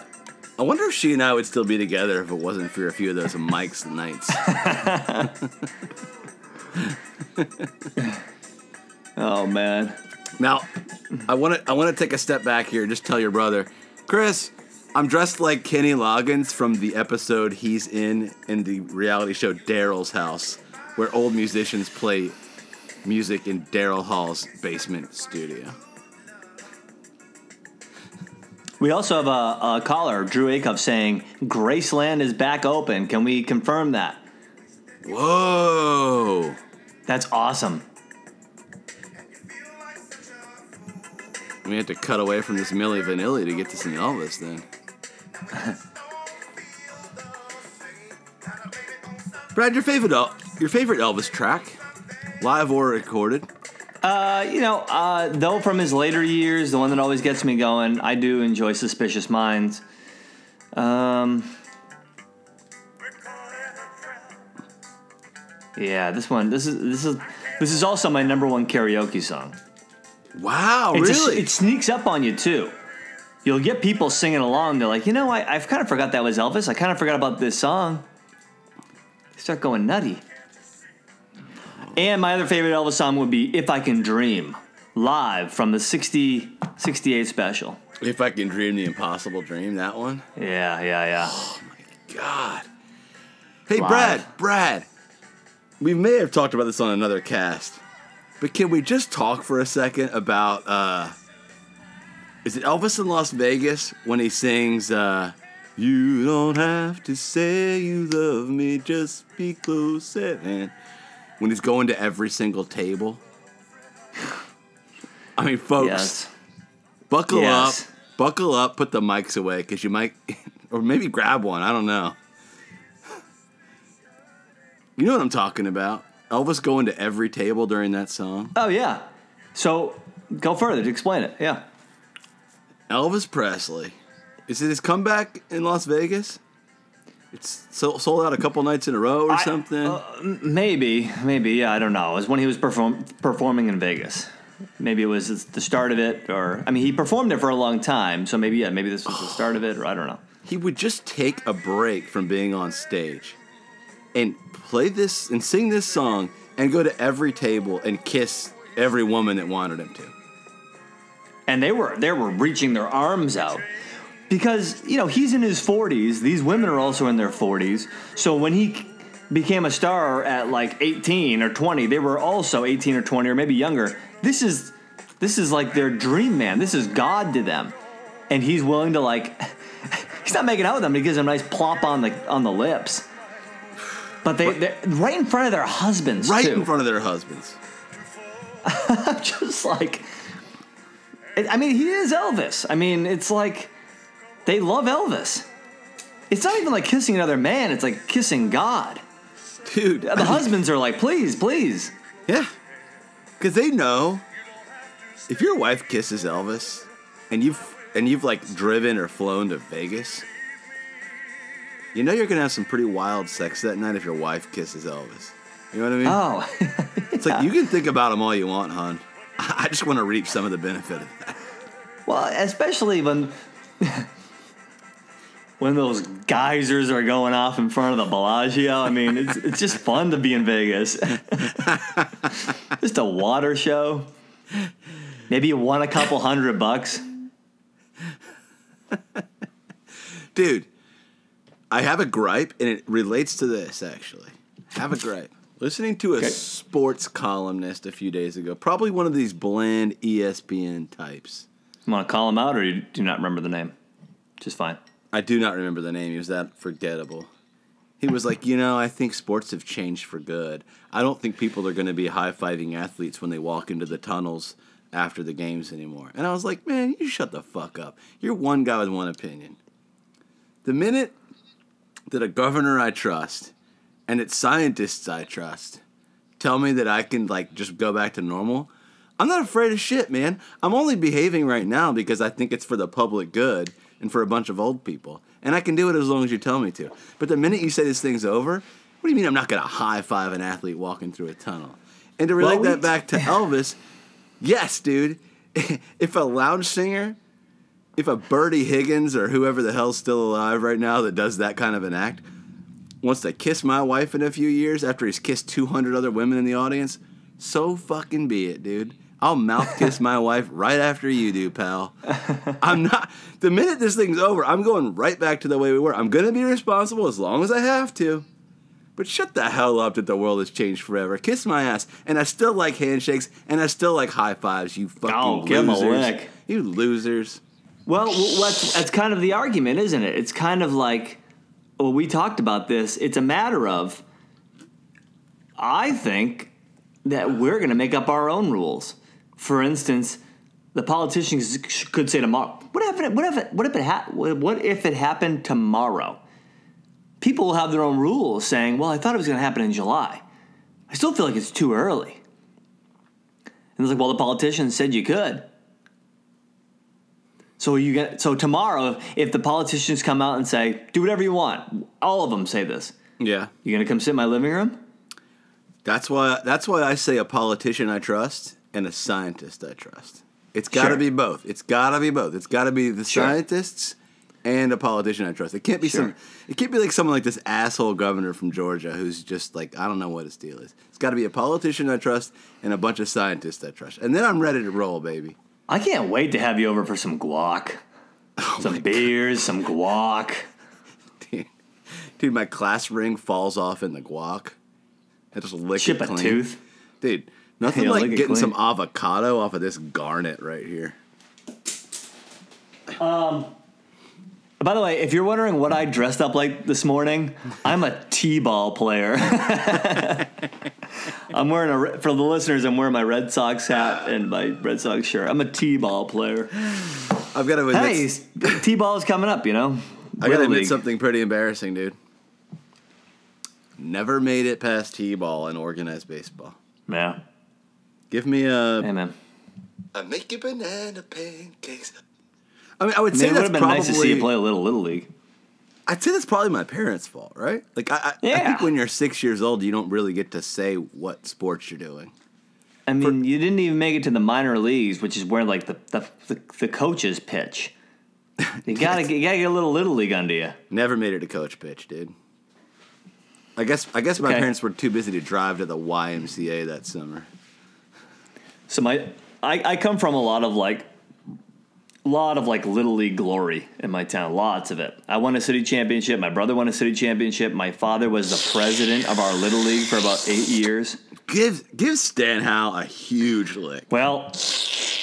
I wonder if she and I would still be together if it wasn't for a few of those Mike's nights. Oh, man. Now, I want to take a step back here and just tell your brother, Chris... I'm dressed like Kenny Loggins from the episode he's in the reality show Daryl's House, where old musicians play music in Daryl Hall's basement studio. We also have a caller, Drew Acuff, saying, Graceland is back open. Can we confirm that? Whoa. That's awesome. We had to cut away from this Milli Vanilli to get to some Elvis then. Brad, your favorite Elvis track, live or recorded? Though from his later years, the one that always gets me going, I do enjoy Suspicious Minds. Yeah, this is also my number one karaoke song. Wow, really? It sneaks up on you, too. You'll get people singing along. They're like, I've kind of forgot that was Elvis. I kind of forgot about this song. They start going nutty. And my other favorite Elvis song would be If I Can Dream, live from the 68 special. If I Can Dream, the Impossible Dream, that one? Yeah. Oh, my God. Hey, live. Brad, we may have talked about this on another cast. But can we just talk for a second about, is it Elvis in Las Vegas when he sings, you don't have to say you love me, just be close at hand, when he's going to every single table? I mean, folks, buckle up, put the mics away, because you might, or maybe grab one, I don't know. You know what I'm talking about. Elvis going to every table during that song? Oh, yeah. So, go further to explain it, yeah. Elvis Presley. Is it his comeback in Las Vegas? It's sold out a couple nights in a row or something? Maybe, yeah, I don't know. It was when he was performing in Vegas. maybe it was the start of it, or I mean, he performed it for a long time, so maybe this was the start of it, or I don't know. He would just take a break from being on stage and play this and sing this song and go to every table and kiss every woman that wanted him to. And they were reaching their arms out. Because, you know, he's in his 40s. These women are also in their 40s. So when he became a star at like 18 or 20, they were also 18 or 20 or maybe younger. This is like their dream man. This is God to them. And he's willing to like he's not making out with them. He gives them a nice plop on the lips. But they're right in front of their husbands, right, too. Right in front of their husbands. I'm just like... I mean, he is Elvis. I mean, it's like... They love Elvis. It's not even like kissing another man. It's like kissing God. Dude. The husbands are like, please, please. Yeah. Because they know if your wife kisses Elvis and you've like driven or flown to Vegas, you know you're going to have some pretty wild sex that night if your wife kisses Elvis. You know what I mean? Oh. Yeah. It's like you can think about him all you want, hon. I just want to reap some of the benefit of that. Well, especially when those geysers are going off in front of the Bellagio. I mean, it's just fun to be in Vegas. Just a water show. Maybe you won a couple $100. Dude, I have a gripe, and it relates to this, actually. I have a gripe. Listening to a sports columnist a few days ago, probably one of these bland ESPN types. You want to call him out, or you do not remember the name? Just fine. I do not remember the name. He was that forgettable. He was like, you know, I think sports have changed for good. I don't think people are going to be high-fiving athletes when they walk into the tunnels after the games anymore. And I was like, man, you shut the fuck up. You're one guy with one opinion. The minute that a governor I trust and it's scientists I trust tell me that I can, like, just go back to normal, I'm not afraid of shit, man. I'm only behaving right now because I think it's for the public good and for a bunch of old people. And I can do it as long as you tell me to. But the minute you say this thing's over, what do you mean I'm not going to high-five an athlete walking through a tunnel? And to relate that back to Elvis, yes, dude, if a lounge singer, if a Bertie Higgins or whoever the hell's still alive right now that does that kind of an act wants to kiss my wife in a few years after he's kissed 200 other women in the audience, so fucking be it, dude. I'll mouth kiss my wife right after you do, pal. I'm not... The minute this thing's over, I'm going right back to the way we were. I'm going to be responsible as long as I have to. But shut the hell up that the world has changed forever. Kiss my ass. And I still like handshakes, and I still like high fives, you fucking losers. Give him a lick. You losers. Well, that's kind of the argument, isn't it? It's kind of like... Well, we talked about this. It's a matter of... I think that we're going to make up our own rules. For instance, the politicians could say tomorrow, what if it happened tomorrow? People will have their own rules saying, well, I thought it was going to happen in July. I still feel like it's too early. And it's like, well, the politicians said you could. So tomorrow, if the politicians come out and say, do whatever you want, all of them say this. Yeah. You're going to come sit in my living room? That's why I say a politician I trust and a scientist I trust. It's got to be both. It's got to be both. It's got to be the scientists and a politician I trust. It can't be It can't be like someone like this asshole governor from Georgia who's just like, I don't know what his deal is. It's got to be a politician I trust and a bunch of scientists I trust. And then I'm ready to roll, baby. I can't wait to have you over for some guac. Oh, some beers, some guac. Dude, my class ring falls off in the guac. I just lick it clean. Chip a tooth. Dude, nothing like getting some avocado off of this garnet right here. By the way, if you're wondering what I dressed up like this morning, I'm a T-ball player. I'm wearing for the listeners, I'm wearing my Red Sox hat and my Red Sox shirt. I'm a T-ball player. I've got to admit, hey, T-ball is coming up, you know. I got to admit something pretty embarrassing, dude. Never made it past T-ball in organized baseball. Yeah. Give me a... Hey, man. I make you banana pancakes. I mean, I would say that's probably... It would have been nice to see you play a Little League. I'd say that's probably my parents' fault, right? Like, I think when you're 6 years old, you don't really get to say what sports you're doing. I mean, you didn't even make it to the minor leagues, which is where like the coaches pitch. You gotta get a little league under you. Never made it a coach pitch, dude. I guess my parents were too busy to drive to the YMCA that summer. So I come from a lot of little league glory in my town. Lots of it. I won a city championship. My brother won a city championship. My father was the president of our little league for about 8 years. Give Stan Howe a huge lick. Well,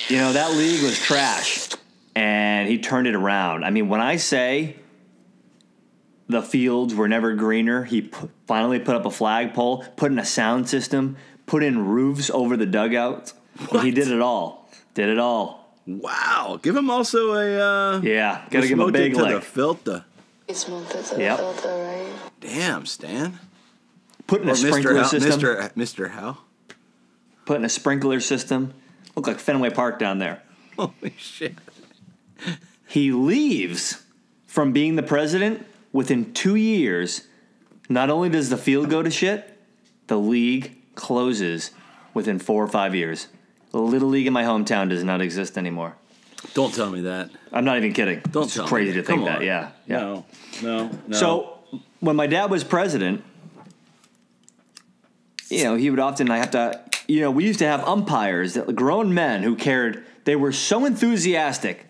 you know, that league was trash, and he turned it around. I mean, when I say the fields were never greener, he finally put up a flagpole, put in a sound system, put in roofs over the dugouts. He did it all. Wow. Give him also a... gotta give him a big lick. He smoked it to the filter, right? Damn, Stan. Putting a sprinkler system. Mr. Howe. Putting a sprinkler system. Looked like Fenway Park down there. Holy shit. He leaves from being the president. Within 2 years, not only does the field go to shit, the league closes within 4 or 5 years. The Little League in my hometown does not exist anymore. Don't tell me that. I'm not even kidding. It's crazy to think that. Yeah. No. So when my dad was president, you know, he would often have to, you know, we used to have umpires, grown men who cared. They were so enthusiastic.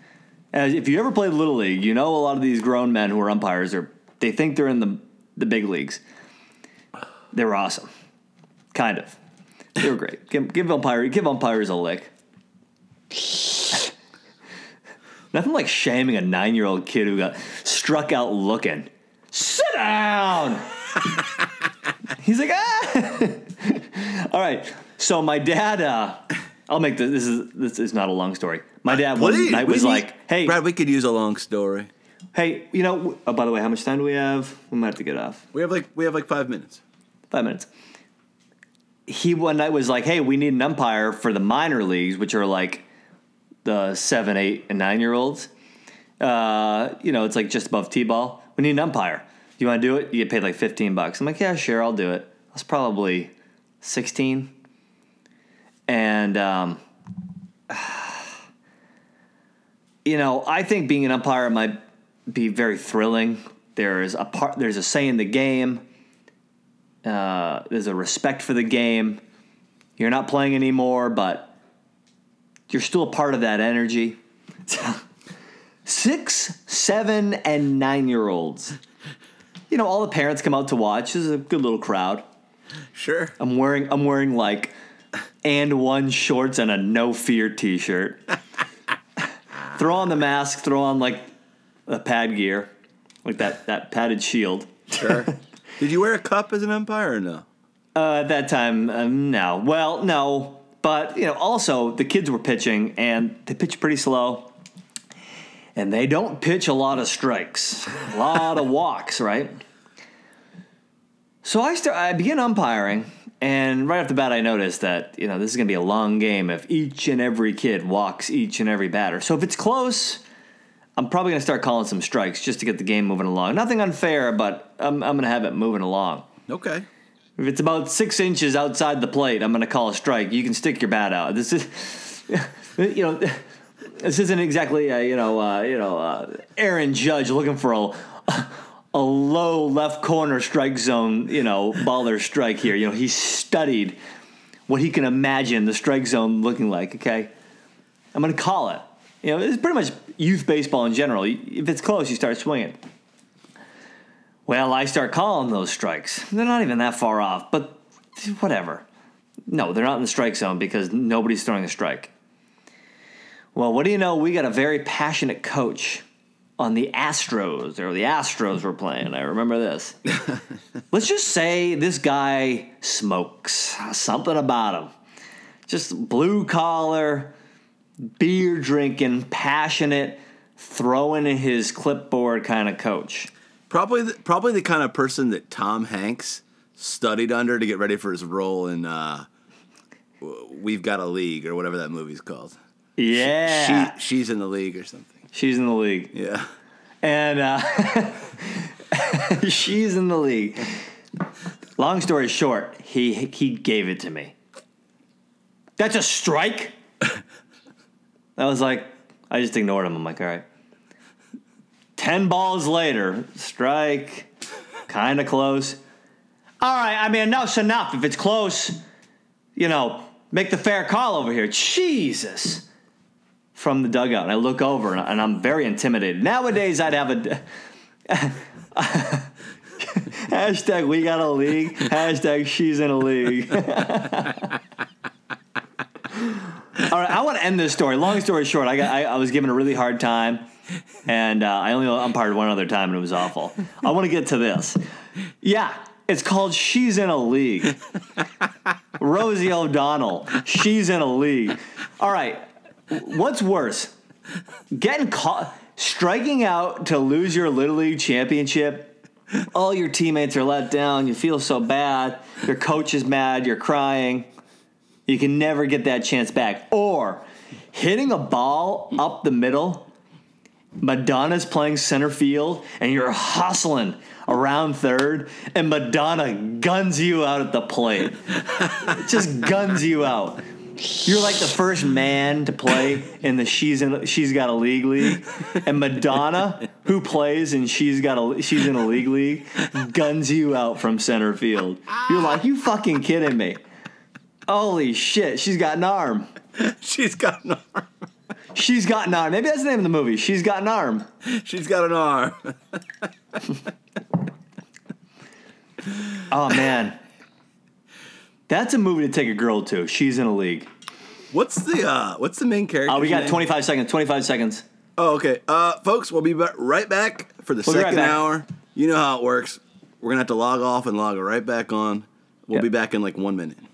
As if you ever played Little League, you know a lot of these grown men who are umpires, they think they're in the big leagues. They were awesome. Kind of. They were great. Give umpires a lick. Nothing like shaming a 9-year-old kid who got struck out looking. Sit down! He's like, ah! All right. So my dad... I'll make this. This is not a long story. My dad one night was like, "Hey, Brad, we could use a long story." Hey, you know. Oh, by the way, how much time do we have? We might have to get off. We have like 5 minutes. 5 minutes. He one night was like, "Hey, we need an umpire for the minor leagues, which are like the 7, 8, and 9 year olds. You know, it's like just above T-ball. We need an umpire. You want to do it? You get paid like $15." I'm like, "Yeah, sure, I'll do it." I was probably 16. And, you know, I think being an umpire might be very thrilling. There's a say in the game. There's a respect for the game. You're not playing anymore, but you're still a part of that energy. 6, 7, and 9 year olds. You know, all the parents come out to watch. This is a good little crowd. Sure. I'm wearing like... and one shorts and a no fear T-shirt. Throw on the mask. Throw on like a pad gear, like that padded shield. Sure. Did you wear a cup as an umpire or no? At that time, no. Well, no, but you know, also the kids were pitching and they pitch pretty slow, and they don't pitch a lot of strikes, a lot of walks, right? So I began umpiring. And right off the bat, I noticed that, you know, this is going to be a long game if each and every kid walks each and every batter. So if it's close, I'm probably going to start calling some strikes just to get the game moving along. Nothing unfair, but I'm going to have it moving along. Okay. If it's about 6 inches outside the plate, I'm going to call a strike. You can stick your bat out. This is, you know, this isn't exactly a, Aaron Judge looking for a low left corner strike zone, you know, baller strike here. You know, he studied what he can imagine the strike zone looking like, okay? I'm going to call it. You know, it's pretty much youth baseball in general. If it's close, you start swinging. Well, I start calling those strikes. They're not even that far off, but whatever. No, they're not in the strike zone because nobody's throwing a strike. Well, what do you know? We got a very passionate coach on the Astros, or the Astros were playing. I remember this. Let's just say this guy smokes. Something about him. Just blue-collar, beer-drinking, passionate, throwing in his clipboard kind of coach. Probably the kind of person that Tom Hanks studied under to get ready for his role in We've Got a League, or whatever that movie's called. Yeah. She's in the League or something. She's in the League. Yeah. And she's in the league. Long story short, he gave it to me. that's a strike? I was like, I just ignored him. I'm like, all right. 10 balls later, strike, kind of close. All right, I mean, enough's enough. If it's close, you know, make the fair call over here. Jesus. From the dugout, and I look over, and I'm very intimidated. Nowadays, I'd have a... hashtag we got a league, hashtag she's in a league. All right, I want to end this story. Long story short, I was given a really hard time, and I only umpired one other time, and it was awful. I want to get to this. Yeah, it's called She's in a League. Rosie O'Donnell, she's in a league. All right, what's worse? Getting caught, striking out to lose your Little League championship. All your teammates are let down. You feel so bad. Your coach is mad. You're crying. You can never get that chance back. Or hitting a ball up the middle. Madonna's playing center field, and you're hustling around third, and Madonna guns you out at the plate. Just guns you out. You're like the first man to play in the She's Got a League, and Madonna, who plays in She's in a League, guns you out from center field. You're like, you fucking kidding me? Holy shit, she's got an arm. She's got an arm. She's got an arm. Maybe that's the name of the movie. She's got an arm. She's got an arm. Oh man. That's a movie to take a girl to. She's in a league. What's the main character? Oh, we got name? 25 seconds. Oh, okay. Folks, we'll be right back for the second hour. You know how it works. We're going to have to log off and log right back on. We'll be back in like 1 minute.